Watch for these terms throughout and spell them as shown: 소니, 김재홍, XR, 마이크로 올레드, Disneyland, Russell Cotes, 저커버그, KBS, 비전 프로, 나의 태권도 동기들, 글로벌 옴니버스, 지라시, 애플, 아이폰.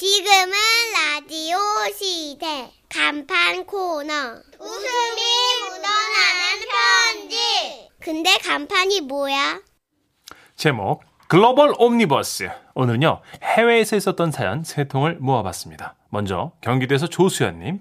지금은 라디오 시대 간판 코너 웃음이 묻어나는 편지. 근데 간판이 뭐야? 제목 글로벌 옴니버스. 오늘은요 해외에서 있었던 사연 3통을 모아봤습니다. 먼저 경기도에서 조수연님,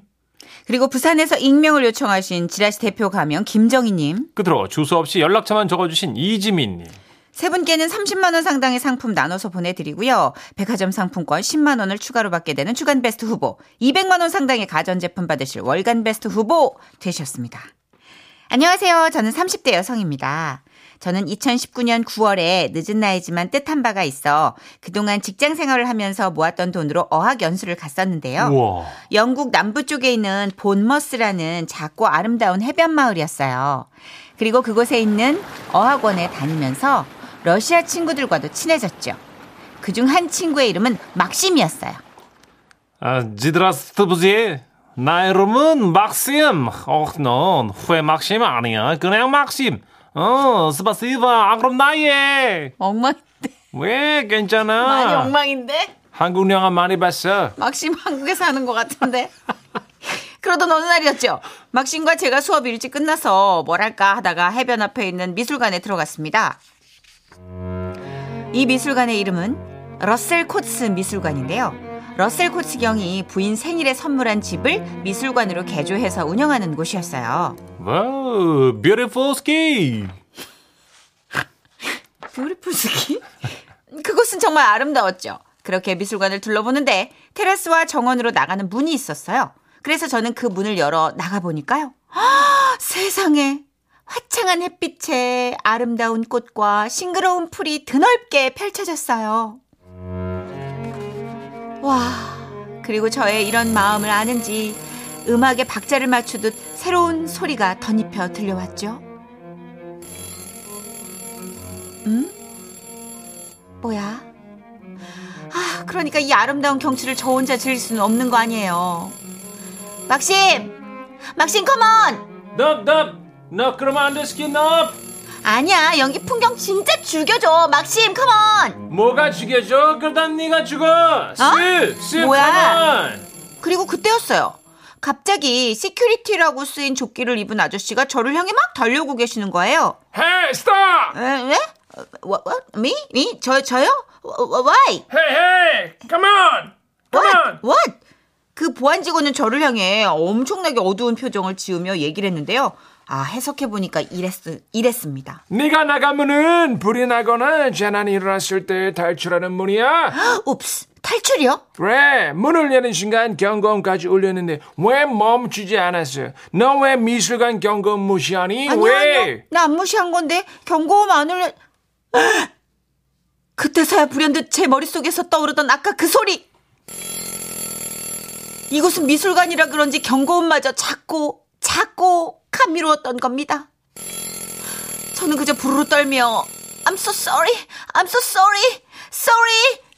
그리고 부산에서 익명을 요청하신 지라시 대표 가명 김정희님, 끝으로 주소 없이 연락처만 적어주신 이지민님. 세 분께는 30만 원 상당의 상품 나눠서 보내드리고요. 백화점 상품권 10만 원을 추가로 받게 되는 주간베스트 후보, 200만 원 상당의 가전제품 받으실 월간베스트 후보 되셨습니다. 안녕하세요. 저는 30대 여성입니다. 저는 2019년 9월에 늦은 나이지만 뜻한 바가 있어 그동안 직장 생활을 하면서 모았던 돈으로 어학 연수를 갔었는데요. 우와. 영국 남부 쪽에 있는 본머스라는 작고 아름다운 해변 마을이었어요. 그리고 그곳에 있는 어학원에 다니면서 러시아 친구들과도 친해졌죠. 그중 한 친구의 이름은 막심이었어요. 지드라스트부지, 나 이름은 막심. 넌 후에 막심 아니야. 그냥 막심. 스파시바. 아, 그럼 나예. 엉망인데. 왜? 괜찮아. 많이 엉망인데? 한국 영화 많이 봤어. 막심 한국에 사는 것 같은데. 그러던 어느 날이었죠. 막심과 제가 수업이 일찍 끝나서 뭐랄까 하다가 해변 앞에 있는 미술관에 들어갔습니다. 이 미술관의 이름은 러셀 코츠 미술관인데요. 러셀 코츠 경이 부인 생일에 선물한 집을 미술관으로 개조해서 운영하는 곳이었어요. 와우, 뷰티풀 스키. 뷰티풀 스키? 그곳은 정말 아름다웠죠. 그렇게 미술관을 둘러보는데 테라스와 정원으로 나가는 문이 있었어요. 그래서 저는 그 문을 열어 나가보니까요, 허, 세상에, 화창한 햇빛에 아름다운 꽃과 싱그러운 풀이 드넓게 펼쳐졌어요. 와, 그리고 저의 이런 마음을 아는지 음악에 박자를 맞추듯 새로운 소리가 덧입혀 들려왔죠. 뭐야? 아, 그러니까 이 아름다운 경치를 저 혼자 즐길 수는 없는 거 아니에요. 막심! 막심 컴온! 너 그러면 안 돼. 스킨 너! 아니야, 연기 풍경 진짜 죽여줘. 막심 컴온! 뭐가 죽여줘? 그러단 네가 죽어! 씨! 뭐야? 컴온! 그리고 그때였어요. 갑자기 시큐리티라고 쓰인 조끼를 입은 아저씨가 저를 향해 막 달려오고 계시는 거예요. 헤이, 스톱! 왜? What? Me? 저요? Why? Hey, come on! Come on! What? 그 보안 직원은 저를 향해 엄청나게 어두운 표정을 지으며 얘기를 했는데요. 아, 해석해보니까 이랬습니다. 네가 나가면은 불이 나거나 재난이 일어났을 때 탈출하는 문이야. 옵스, 탈출이요? 그래, 문을 여는 순간 경고음까지 울렸는데 왜 멈추지 않았어? 너 왜 미술관 경고음 무시하니? 아니요, 왜? 아니요, 나 안 무시한 건데 경고음 안 울려... 그때서야 불현듯 제 머릿속에서 떠오르던 아까 그 소리! 이곳은 미술관이라 그런지 경고음마저 작고 감미로웠던 겁니다. 저는 그저 부르르 떨며 I'm so sorry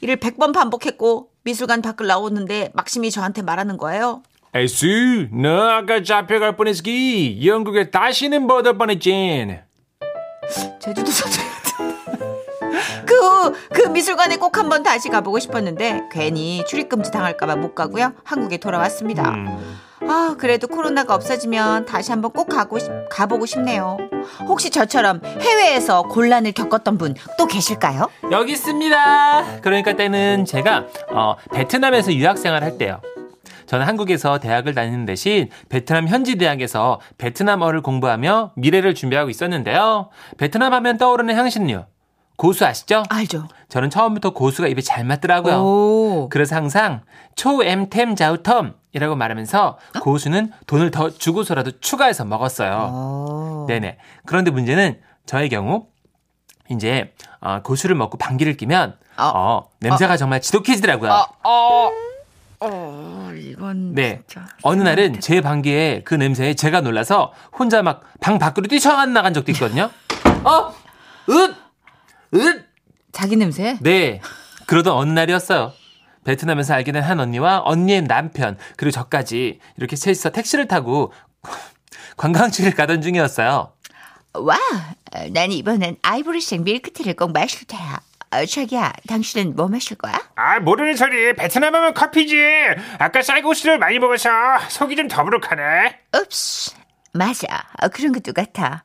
이를 100번 반복했고 미술관 밖을 나오는데 막심이 저한테 말하는 거예요. 에이스, 너 아까 잡혀갈 뻔했기. 영국에 다시는 못 올 뻔했지. 제주도 사투리 같은데. 그 미술관에 꼭 한번 다시 가보고 싶었는데 괜히 출입금지 당할까봐 못 가고요. 한국에 돌아왔습니다. 아, 그래도 코로나가 없어지면 다시 한번 꼭 가보고 싶네요. 혹시 저처럼 해외에서 곤란을 겪었던 분 또 계실까요? 여기 있습니다. 그러니까 때는 제가 베트남에서 유학생활 할 때요. 저는 한국에서 대학을 다니는 대신 베트남 현지 대학에서 베트남어를 공부하며 미래를 준비하고 있었는데요. 베트남 하면 떠오르는 향신료. 고수 아시죠? 알죠. 저는 처음부터 고수가 입에 잘 맞더라고요. 오. 그래서 항상 초엠템 자우텀이라고 말하면서 고수는 돈을 더 주고서라도 추가해서 먹었어요. 오. 네네. 그런데 문제는 저의 경우 이제 고수를 먹고 방귀를 끼면 냄새가 정말 지독해지더라고요. 이건 네. 진짜 어느 날은 제 방귀에 그 냄새에 제가 놀라서 혼자 막 방 밖으로 뛰쳐나간 적도 있거든요. 자기 냄새? 네. 그러던 어느 날이었어요. 베트남에서 알게 된 한 언니와 언니의 남편 그리고 저까지 이렇게 셋이서 택시를 타고 관광지를 가던 중이었어요. 와, 난 이번엔 아이보리색 밀크티를 꼭 마실 테야. 자기야, 당신은 뭐 마실 거야? 아, 모르는 소리. 베트남 하면 커피지. 아까 쌀국수를 많이 먹어서 속이 좀 더부룩하네. 읍스. 맞아. 그런 것도 같아.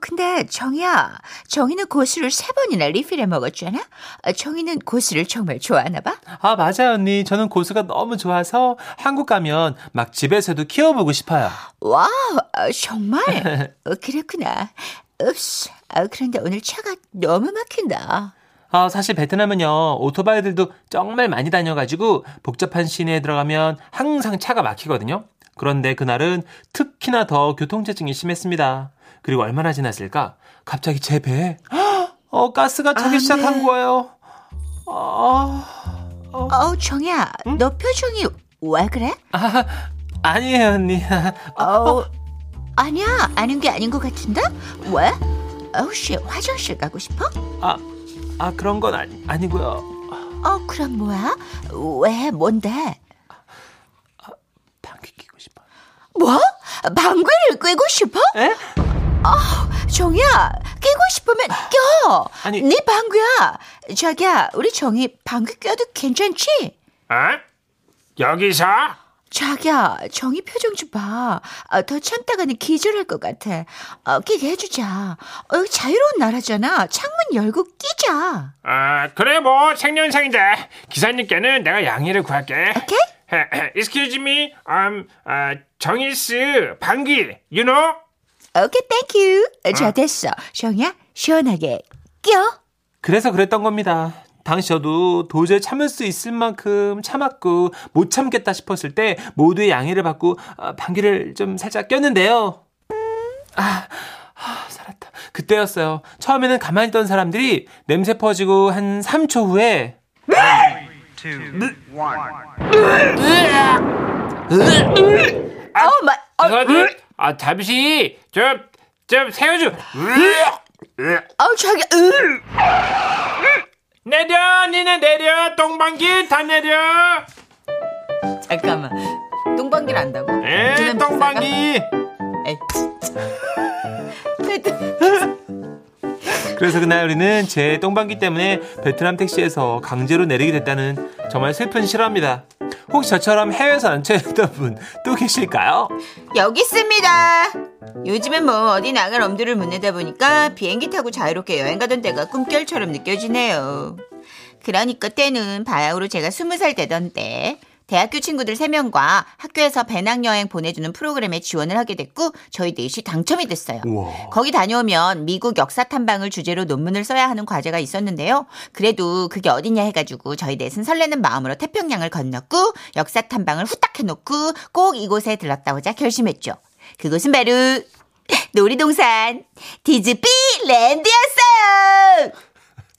근데 정희야, 정희는 고수를 3번이나 리필해 먹었잖아? 정희는 고수를 정말 좋아하나 봐? 아, 맞아요, 언니. 저는 고수가 너무 좋아서 한국 가면 막 집에서도 키워보고 싶어요. 와우, 정말? 그랬구나. 읍씨, 그런데 오늘 차가 너무 막힌다. 사실 베트남은요, 오토바이들도 정말 많이 다녀가지고 복잡한 시내에 들어가면 항상 차가 막히거든요. 그런데 그날은 특히나 더 교통체증이 심했습니다. 그리고 얼마나 지났을까? 갑자기 제 배에 가스가 차기 시작한 거예요. 정야, 응? 너 표정이 왜 그래? 아니에요, 언니. 아니야, 아닌 게 아닌 것 같은데? 왜? 혹시 화장실 가고 싶어? 그런 건 아니고요. 그럼 뭐야? 왜? 뭔데? 뭐? 방귀를 뀌고 싶어? 에? 정희야, 뀌고 싶으면 껴. 아니, 네 방귀야. 자기야, 우리 정희 방귀 껴도 괜찮지? 에? 여기서? 자기야, 정희 표정 좀 봐. 더 참다가는 기절할 것 같아. 끼게 해주자. 여기 자유로운 나라잖아. 창문 열고 끼자. 그래 뭐 생년상인데. 기사님께는 내가 양해를 구할게. 오케이? Excuse me, 정희스 방귀, you know? Okay, thank you. 자, 됐어. 정희야, 시원하게 껴. 그래서 그랬던 겁니다. 당시 저도 도저히 참을 수 있을 만큼 참았고 못 참겠다 싶었을 때 모두의 양해를 받고 방귀를 좀 살짝 꼈는데요. 살았다. 그때였어요. 처음에는 가만히 있던 사람들이 냄새 퍼지고 한 3초 후에 2, 1. 잠시 좀 세워줘. 자기 내려, 니네 내려. 똥방귀 다 내려. 잠깐만, 똥방귀를 안다고? 에, 똥방귀. 그래서 그날 우리는 제 똥방귀 때문에 베트남 택시에서 강제로 내리게 됐다는 정말 슬픈 실화입니다. 혹시 저처럼 해외에서 안취했던 분 또 계실까요? 여기 있습니다. 요즘엔 뭐 어디 나갈 엄두를 못 내다 보니까 비행기 타고 자유롭게 여행 가던 때가 꿈결처럼 느껴지네요. 그러니까 때는 바야흐로 제가 20살 되던 때 대학교 친구들 3명과 학교에서 배낭여행 보내주는 프로그램에 지원을 하게 됐고 저희 넷이 당첨이 됐어요. 우와. 거기 다녀오면 미국 역사 탐방을 주제로 논문을 써야 하는 과제가 있었는데요. 그래도 그게 어디냐 해가지고 저희 넷은 설레는 마음으로 태평양을 건넜고 역사 탐방을 후딱 해놓고 꼭 이곳에 들렀다 오자 결심했죠. 그곳은 바로 놀이동산 디즈니랜드였어요.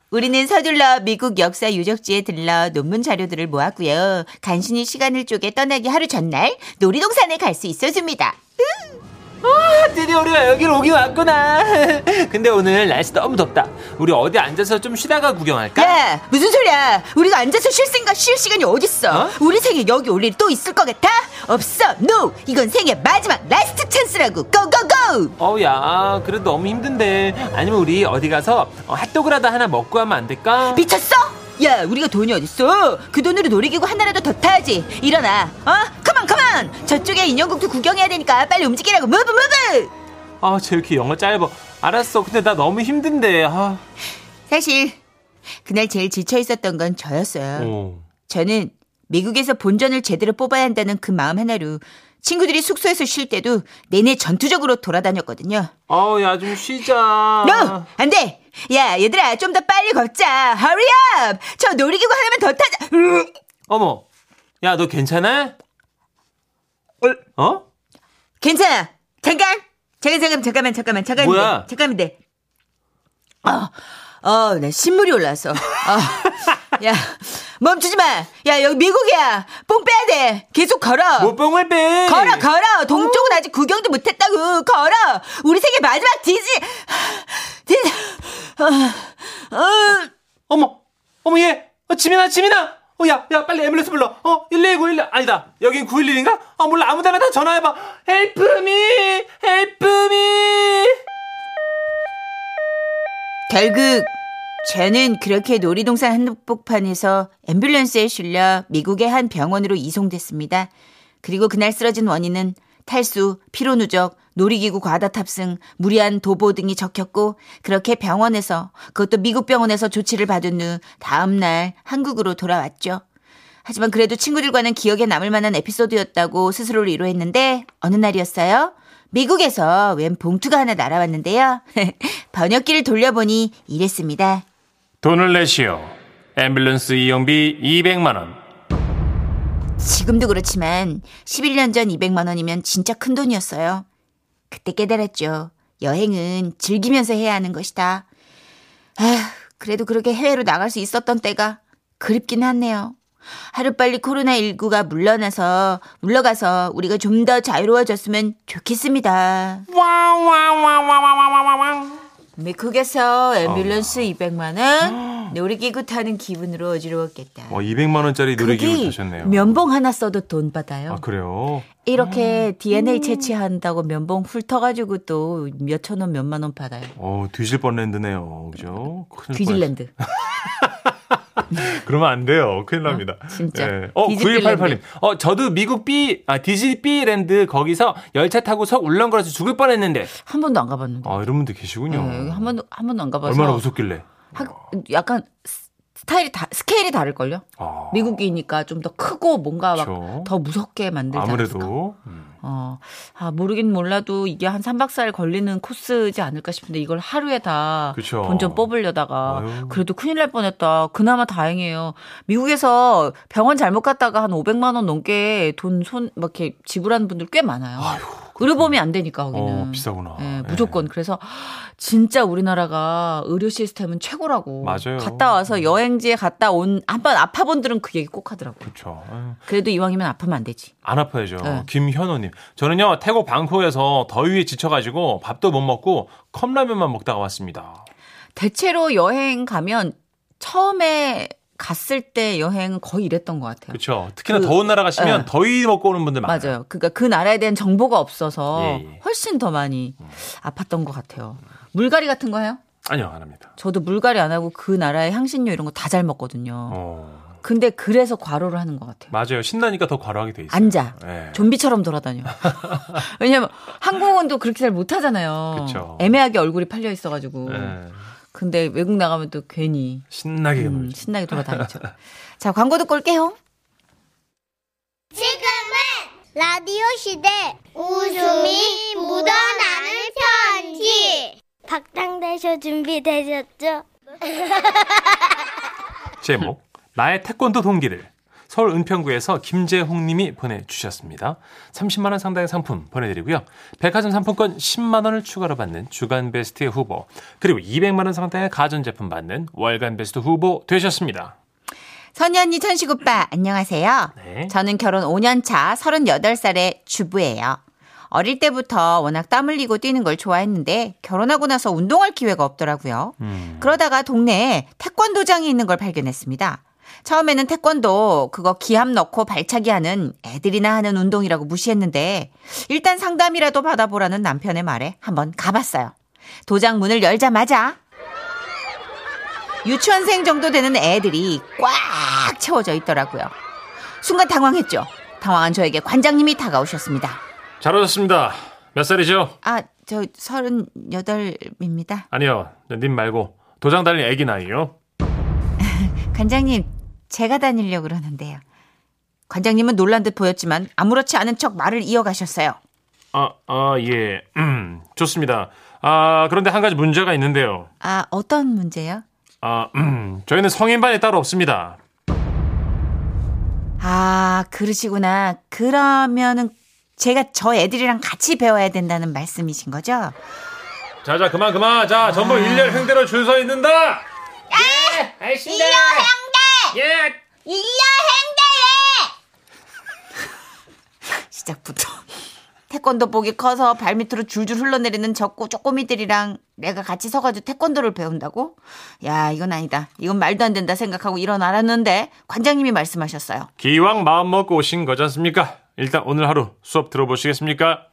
우리는 서둘러 미국 역사 유적지에 들러 논문 자료들을 모았고요. 간신히 시간을 쪼개 떠나기 하루 전날 놀이동산에 갈 수 있었습니다. 드디어 우리가 여기로 오긴 왔구나. 근데 오늘 날씨 너무 덥다. 우리 어디 앉아서 좀 쉬다가 구경할까? 야, 무슨 소리야. 우리가 앉아서 쉴 시간이 어딨어. 우리 생에 여기 올 일이 또 있을 것 같아? 없어. No. 이건 생애 마지막 라스트 찬스라고. 고고고. 어우야, 그래도 너무 힘든데. 아니면 우리 어디 가서 핫도그라도 하나 먹고 하면 안 될까? 미쳤어? 야, 우리가 돈이 어딨어. 그 돈으로 놀이기구 하나라도 더 타야지. 일어나. 컴온. 저쪽에 인형국도 구경해야 되니까 빨리 움직이라고. 무브. 쟤 이렇게 영어 짧아. 알았어. 근데 나 너무 힘든데. 사실 그날 제일 지쳐 있었던 건 저였어요. 저는 미국에서 본전을 제대로 뽑아야 한다는 그 마음 하나로 친구들이 숙소에서 쉴 때도 내내 전투적으로 돌아다녔거든요. 야, 좀 쉬자. No! 안 돼! 야, 얘들아, 좀 더 빨리 걷자. Hurry up! 저 놀이기구 하나만 더 타자. 어머, 야, 너 괜찮아? 괜찮아. 잠깐만. 뭐야? 잠깐만. 나 신물이 올라서. 야, 멈추지 마. 야, 여기 미국이야. 뽕 빼야 돼. 계속 걸어. 뭐 뽕을 빼? 걸어. 동쪽은 아직 구경도 못했다고. 걸어. 우리 생애 마지막 디즈. 어머, 얘. 지민아. 야, 빨리 앰뷸런스 불러. 119 아니다. 여긴 911인가? 몰라. 아무데나 다 전화해봐. 헬프미. 결국 저는 그렇게 놀이동산 한복판에서 앰뷸런스에 실려 미국의 한 병원으로 이송됐습니다. 그리고 그날 쓰러진 원인은 탈수, 피로 누적, 놀이기구 과다 탑승, 무리한 도보 등이 적혔고 그렇게 병원에서 그것도 미국 병원에서 조치를 받은 후 다음 날 한국으로 돌아왔죠. 하지만 그래도 친구들과는 기억에 남을 만한 에피소드였다고 스스로를 위로했는데 어느 날이었어요? 미국에서 웬 봉투가 하나 날아왔는데요. 번역기를 돌려보니 이랬습니다. 돈을 내시오. 앰뷸런스 이용비 200만 원. 지금도 그렇지만 11년 전 200만 원이면 진짜 큰 돈이었어요. 그때 깨달았죠. 여행은 즐기면서 해야 하는 것이다. 아휴, 그래도 그렇게 해외로 나갈 수 있었던 때가 그립긴 하네요. 하루빨리 코로나19가 물러가서 우리가 좀 더 자유로워졌으면 좋겠습니다. 미국에서 앰뷸런스 200만 원 놀이기구 타는 기분으로 어지러웠겠다. 200만 원짜리 놀이기구 타셨네요. 면봉 하나 써도 돈 받아요. 아, 그래요? 이렇게 DNA 채취한다고 면봉 훑어가지고 또 몇천 원 몇만 원 받아요. 뒤질뻔랜드네요. 그죠? 뒤질랜드. 그러면 안 돼요. 큰일 납니다. 진짜. 예. 9188님. 저도 미국 디즈니랜드 거기서 열차 타고 석 울렁거려서 죽을 뻔했는데. 한 번도 안 가봤는데. 아, 이런 분들 계시군요. 네, 한 번도 안 가봐서. 얼마나 무섭길래. 약간 스케일이 다를걸요? 미국이니까 좀 더 크고 뭔가 막 더 무섭게 만들지 아무래도. 모르긴 몰라도 이게 한 3박 4일 걸리는 코스지 않을까 싶은데 이걸 하루에 다 돈 좀 뽑으려다가 그래도 큰일 날 뻔했다. 그나마 다행이에요. 미국에서 병원 잘못 갔다가 한 500만 원 넘게 돈 막 이렇게 지불하는 분들 꽤 많아요. 의료보험이 안 되니까 거기는. 비싸구나. 네, 무조건. 네. 그래서 진짜 우리나라가 의료 시스템은 최고라고. 맞아요. 갔다 와서 여행지에 갔다 온 한번 아파본들은 그 얘기 꼭 하더라고요. 그렇죠. 그래도 이왕이면 아프면 안 되지. 안 아파야죠. 네. 김현호님. 저는요 태국 방콕에서 더위에 지쳐가지고 밥도 못 먹고 컵라면만 먹다가 왔습니다. 대체로 여행 가면 처음에 갔을 때 여행은 거의 이랬던 것 같아요. 그렇죠. 특히나 더운 나라 가시면 더위 먹고 오는 분들 많아요. 맞아요. 그러니까 그 나라에 대한 정보가 없어서 훨씬 더 많이 아팠던 것 같아요. 물갈이 같은 거 해요? 아니요, 안 합니다. 저도 물갈이 안 하고 그 나라의 향신료 이런 거 다 잘 먹거든요. 근데 그래서 과로를 하는 것 같아요. 맞아요. 신나니까 더 과로하게 돼 있어요. 앉아. 네. 좀비처럼 돌아다녀. 왜냐하면 한국은 또 그렇게 잘 못하잖아요. 그렇죠. 애매하게 얼굴이 팔려 있어가지고. 네. 근데 외국 나가면 또 괜히 신나게 돌아다니죠. 자, 광고 듣고 올게요. 지금은 라디오 시대 웃음이 묻어나는 편지. 박장대쇼 준비되셨죠? 제목 나의 태권도 동기들. 서울 은평구에서 김재홍 님이 보내주셨습니다. 30만 원 상당의 상품 보내드리고요. 백화점 상품권 10만 원을 추가로 받는 주간베스트 후보, 그리고 200만 원 상당의 가전제품 받는 월간베스트 후보 되셨습니다. 선희 언니, 천식 오빠 안녕하세요. 네. 저는 결혼 5년 차 38살의 주부예요. 어릴 때부터 워낙 땀 흘리고 뛰는 걸 좋아했는데 결혼하고 나서 운동할 기회가 없더라고요. 그러다가 동네에 태권도장이 있는 걸 발견했습니다. 처음에는 태권도 그거 기합 넣고 발차기 하는 애들이나 하는 운동이라고 무시했는데 일단 상담이라도 받아보라는 남편의 말에 한번 가봤어요. 도장 문을 열자마자 유치원생 정도 되는 애들이 꽉 채워져 있더라고요. 순간 당황했죠. 당황한 저에게 관장님이 다가오셨습니다. 잘 오셨습니다. 몇 살이죠? 저 38입니다. 아니요. 님 말고 도장 달린 애기 나이요. 관장님, 제가 다니려고 그러는데요. 관장님은 놀란 듯 보였지만 아무렇지 않은 척 말을 이어가셨어요. 예. 좋습니다. 그런데 한 가지 문제가 있는데요. 어떤 문제요? 저희는 성인반이 따로 없습니다. 그러시구나. 그러면은 제가 저 애들이랑 같이 배워야 된다는 말씀이신 거죠? 자, 그만. 자, 전부 일렬 횡대로 줄 서 있는다. 예, 알겠습니다. 일렬 행대예. 시작부터 태권도 복이 커서 발밑으로 줄줄 흘러내리는 적고 쪼꼬미들이랑 내가 같이 서가지고 태권도를 배운다고? 야, 이건 아니다. 이건 말도 안 된다 생각하고 일어났는데 관장님이 말씀하셨어요. 기왕 마음 먹고 오신 거지 않습니까? 일단 오늘 하루 수업 들어보시겠습니까?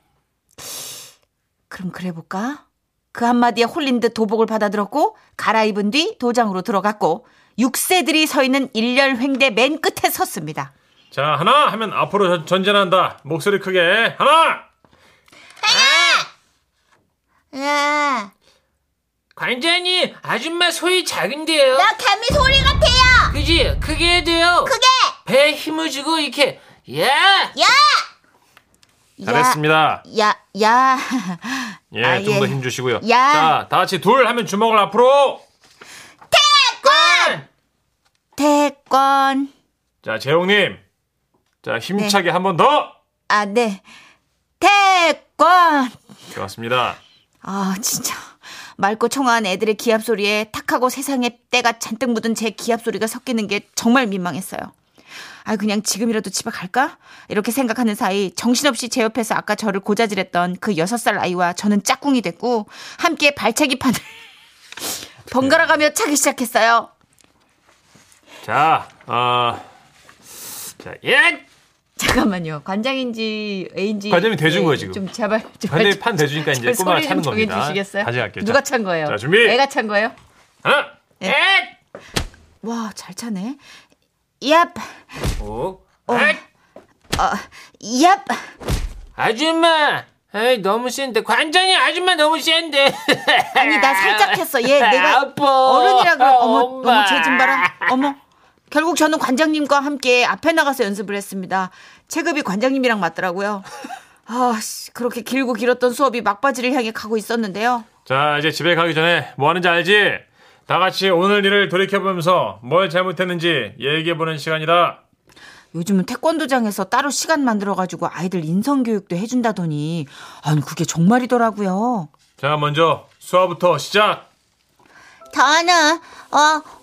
그럼 그래 볼까? 그 한마디에 홀린 듯 도복을 받아들었고 갈아입은 뒤 도장으로 들어갔고 6세들이 서 있는 일렬 횡대 맨 끝에 섰습니다. 자, 하나 하면 앞으로 전진한다. 목소리 크게. 하나! 하나! 관장님, 아줌마 소리 작은데요? 나 개미 소리 같아요. 그지? 크게 돼요. 크게! 배에 힘을 주고 이렇게 야! 야! 잘했습니다. 야. 예, 아, 좀 더 힘 주시고요. 야. 자, 다 같이 둘 하면 주먹을 앞으로. 태권. 자, 재홍님. 자, 힘차게 네. 한 번 더. 아, 네. 태권. 좋았습니다. 아, 진짜. 맑고 청아한 애들의 기합 소리에 탁하고 세상에 때가 잔뜩 묻은 제 기합 소리가 섞이는 게 정말 민망했어요. 아, 그냥 지금이라도 집에 갈까? 이렇게 생각하는 사이 정신없이 제 옆에서 아까 저를 고자질했던 그 6살 아이와 저는 짝꿍이 됐고 함께 발차기판을 번갈아가며 차기 시작했어요. 자, 자, 예! 잠깐만요. 관장인지 애인지. 관장이 대준 거예요, 지금. 좀 제발. 관장이 판 대주니까 이제 꼬마가 차는 겁니다. 정해주시겠어요? 다시 할게요. 누가 찬 거예요? 자, 준비. 애가 찬 거예요? 하나, 예! 와, 잘 차네. 얍. 오. 헷. 얍. 아줌마. 에이, 너무 센데. 관장님, 아줌마 너무 센데. 아니, 나 살짝 했어. 얘, 내가 아빠. 어른이라 그래. 어머, 너무 쟤 좀 봐라. 어머. 결국 저는 관장님과 함께 앞에 나가서 연습을 했습니다. 체급이 관장님이랑 맞더라고요. 아, 그렇게 길고 길었던 수업이 막바지를 향해 가고 있었는데요. 자, 이제 집에 가기 전에 뭐 하는지 알지? 다 같이 오늘 일을 돌이켜보면서 뭘 잘못했는지 얘기해보는 시간이다. 요즘은 태권도장에서 따로 시간 만들어가지고 아이들 인성교육도 해준다더니 아니 그게 정말이더라고요. 자, 먼저 수아부터 시작. 저는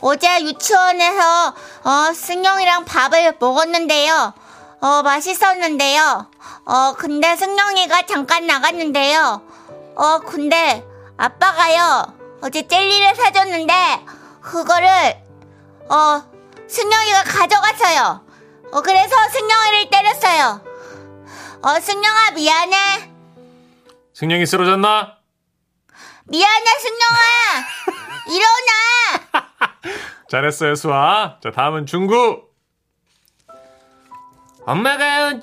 어제 유치원에서 승영이랑 밥을 먹었는데요. 맛있었는데요. 근데 승영이가 잠깐 나갔는데요. 근데 아빠가요. 어제 젤리를 사줬는데 그거를 승영이가 가져갔어요. 그래서 승영이를 때렸어요. 승영아 미안해. 승영이 쓰러졌나? 미안해 승영아. 일어나. 잘했어요 수아. 자, 다음은 중구. 엄마가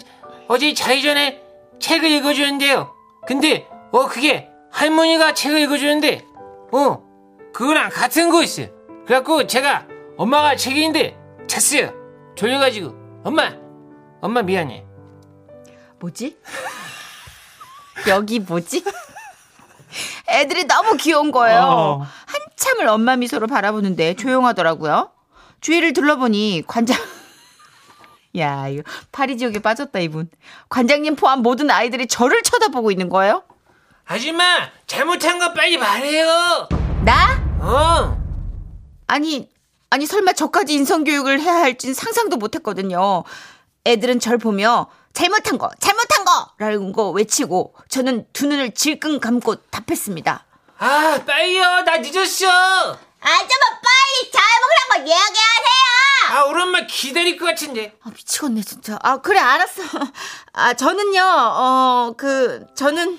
어제 자기 전에 책을 읽어주는데요. 근데 그게 할머니가 책을 읽어주는데 그거랑 같은 거 있어요. 그래갖고 제가 엄마가 책인데 잤어요. 졸려가지고 엄마 미안해. 뭐지? 여기 뭐지? 애들이 너무 귀여운 거예요. 한참을 엄마 미소로 바라보는데 조용하더라고요. 주위를 둘러보니 관장 야, 이거 파리지옥에 빠졌다 이분. 관장님 포함 모든 아이들이 저를 쳐다보고 있는 거예요. 아줌마, 잘못한 거 빨리 말해요. 나? 아니 설마 저까지 인성교육을 해야 할진 상상도 못했거든요. 애들은 절 보며 잘못한 거! 라는 거 외치고 저는 두 눈을 질끈 감고 답했습니다. 아, 빨리요. 나 늦었어. 아줌마 빨리 잘못한 거 이야기하세요. 아, 우리 엄마 기다릴 것 같은데. 아, 미치겠네 진짜. 아, 그래 알았어. 아, 저는요. 저는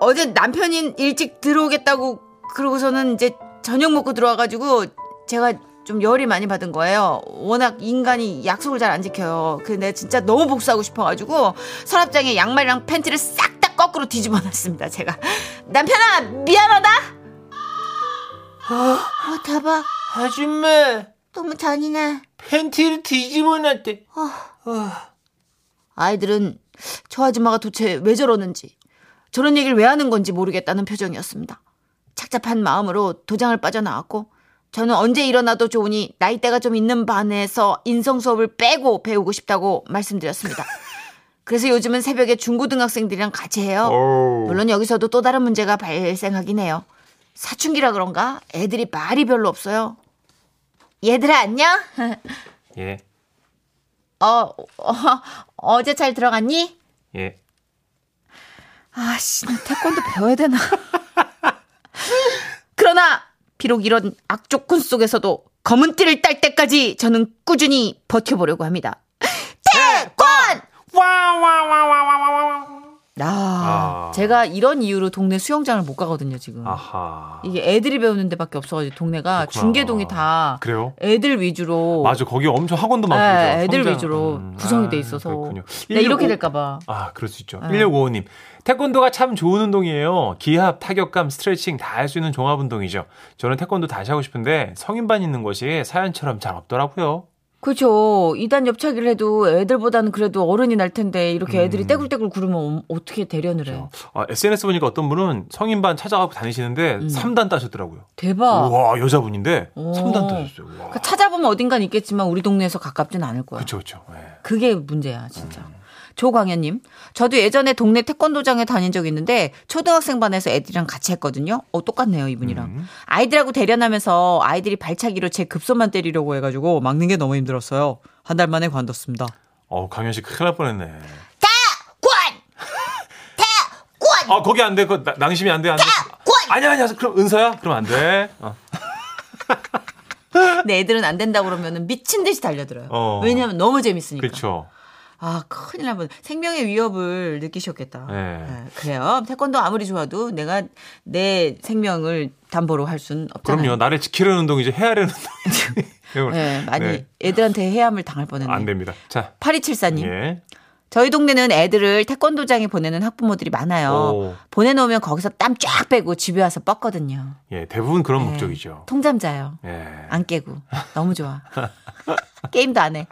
어제 남편이 일찍 들어오겠다고 그러고서는 이제 저녁 먹고 들어와가지고 제가 좀 열이 많이 받은 거예요. 워낙 인간이 약속을 잘 안 지켜요. 근데 진짜 너무 복수하고 싶어가지고 서랍장에 양말이랑 팬티를 싹 다 거꾸로 뒤집어 놨습니다. 제가 남편아 미안하다. 대박. 아줌마 너무 잔인해. 팬티를 뒤집어 놨대. 아이들은 저 아줌마가 도대체 왜 저러는지 저런 얘기를 왜 하는 건지 모르겠다는 표정이었습니다. 착잡한 마음으로 도장을 빠져나왔고 저는 언제 일어나도 좋으니 나이대가 좀 있는 반에서 인성수업을 빼고 배우고 싶다고 말씀드렸습니다. 그래서 요즘은 새벽에 중고등학생들이랑 같이 해요. 물론 여기서도 또 다른 문제가 발생하긴 해요. 사춘기라 그런가 애들이 말이 별로 없어요. 얘들아 안녕? 예. 어제 잘 들어갔니? 예. 아씨, 나 태권도 배워야 되나? 그러나 비록 이런 악조건 속에서도 검은 띠를 딸 때까지 저는 꾸준히 버텨보려고 합니다. 태권! 와와와와와와 아, 제가 이런 이유로 동네 수영장을 못 가거든요, 지금. 아하. 이게 애들이 배우는 데밖에 없어가지고 동네가 그렇구나. 중계동이 다 그래요? 애들 위주로. 맞아, 거기 엄청 학원도 많고. 네, 애들 성장. 위주로 구성이 돼 있어서. 그렇군요. 165... 이렇게 될까봐. 아, 그럴 수 있죠. 1655님. 태권도가 참 좋은 운동이에요. 기합, 타격감, 스트레칭 다 할 수 있는 종합운동이죠. 저는 태권도 다시 하고 싶은데 성인반 있는 것이 사연처럼 잘 없더라고요. 그렇죠. 2단 옆차기를 해도 애들보다는 그래도 어른이 날 텐데 이렇게 애들이 떼굴떼굴 구르면 어떻게 대련을 해요? 아, SNS 보니까 어떤 분은 성인반 찾아가고 다니시는데 3단 따셨더라고요. 대박. 와, 여자분인데 3단 따셨어요. 그러니까 찾아보면 어딘간 있겠지만 우리 동네에서 가깝진 않을 거야. 그렇죠. 그렇죠. 네. 그게 문제야 진짜. 조광현님, 저도 예전에 동네 태권도장에 다닌 적이 있는데 초등학생 반에서 애들이랑 같이 했거든요. 똑같네요, 이분이랑. 아이들하고 대련하면서 아이들이 발차기로 제 급소만 때리려고 해가지고 막는 게 너무 힘들었어요. 한 달 만에 관뒀습니다. 강현 씨 큰일 날 뻔했네. 태권. 아, 거기 안 돼. 그 낭심이 안 돼. 안 돼. 태권. 아니야. 그럼 은서야. 그럼 안 돼. 근데 애들은 안 된다 그러면은 미친 듯이 달려들어요. 왜냐하면 너무 재밌으니까. 그렇죠. 아, 큰일 날 뻔. 생명의 위협을 느끼셨겠다. 네. 네, 그래요. 태권도 아무리 좋아도 내가 내 생명을 담보로 할 수는 없잖아요. 그럼요. 나를 지키려는 운동이지 헤아려는 운동이지. 네, 많이 네. 애들한테 해함을 당할 뻔했네. 안 됩니다. 자, 8274님. 예. 저희 동네는 애들을 태권도장에 보내는 학부모들이 많아요. 보내놓으면 거기서 땀 쫙 빼고 집에 와서 뻗거든요. 예, 대부분 그런 네. 목적이죠. 통잠자요. 예. 안 깨고. 너무 좋아. 게임도 안 해.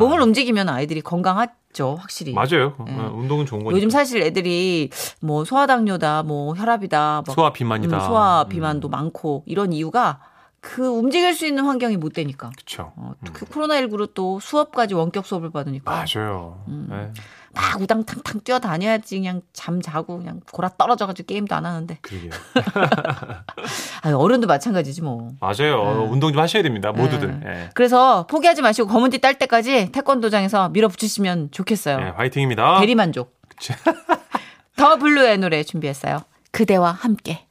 몸을 움직이면 아이들이 건강하죠, 확실히. 맞아요. 네. 운동은 좋은 거죠. 요즘 사실 애들이 뭐 소아당뇨다, 뭐 혈압이다, 소아 비만이다, 소아 비만도 많고 이런 이유가 그 움직일 수 있는 환경이 못 되니까. 그렇죠. 특히 코로나19로 또 수업까지 원격 수업을 받으니까. 맞아요. 네. 막 우당탕탕 뛰어다녀야지 그냥 잠 자고 그냥 고라 떨어져가지고 게임도 안 하는데. 그러게요. 아니, 어른도 마찬가지지 뭐. 맞아요. 네. 운동 좀 하셔야 됩니다. 모두들. 네. 네. 그래서 포기하지 마시고 검은띠 딸 때까지 태권도장에서 밀어붙이시면 좋겠어요. 네, 화이팅입니다. 대리만족. 더 블루의 노래 준비했어요. 그대와 함께.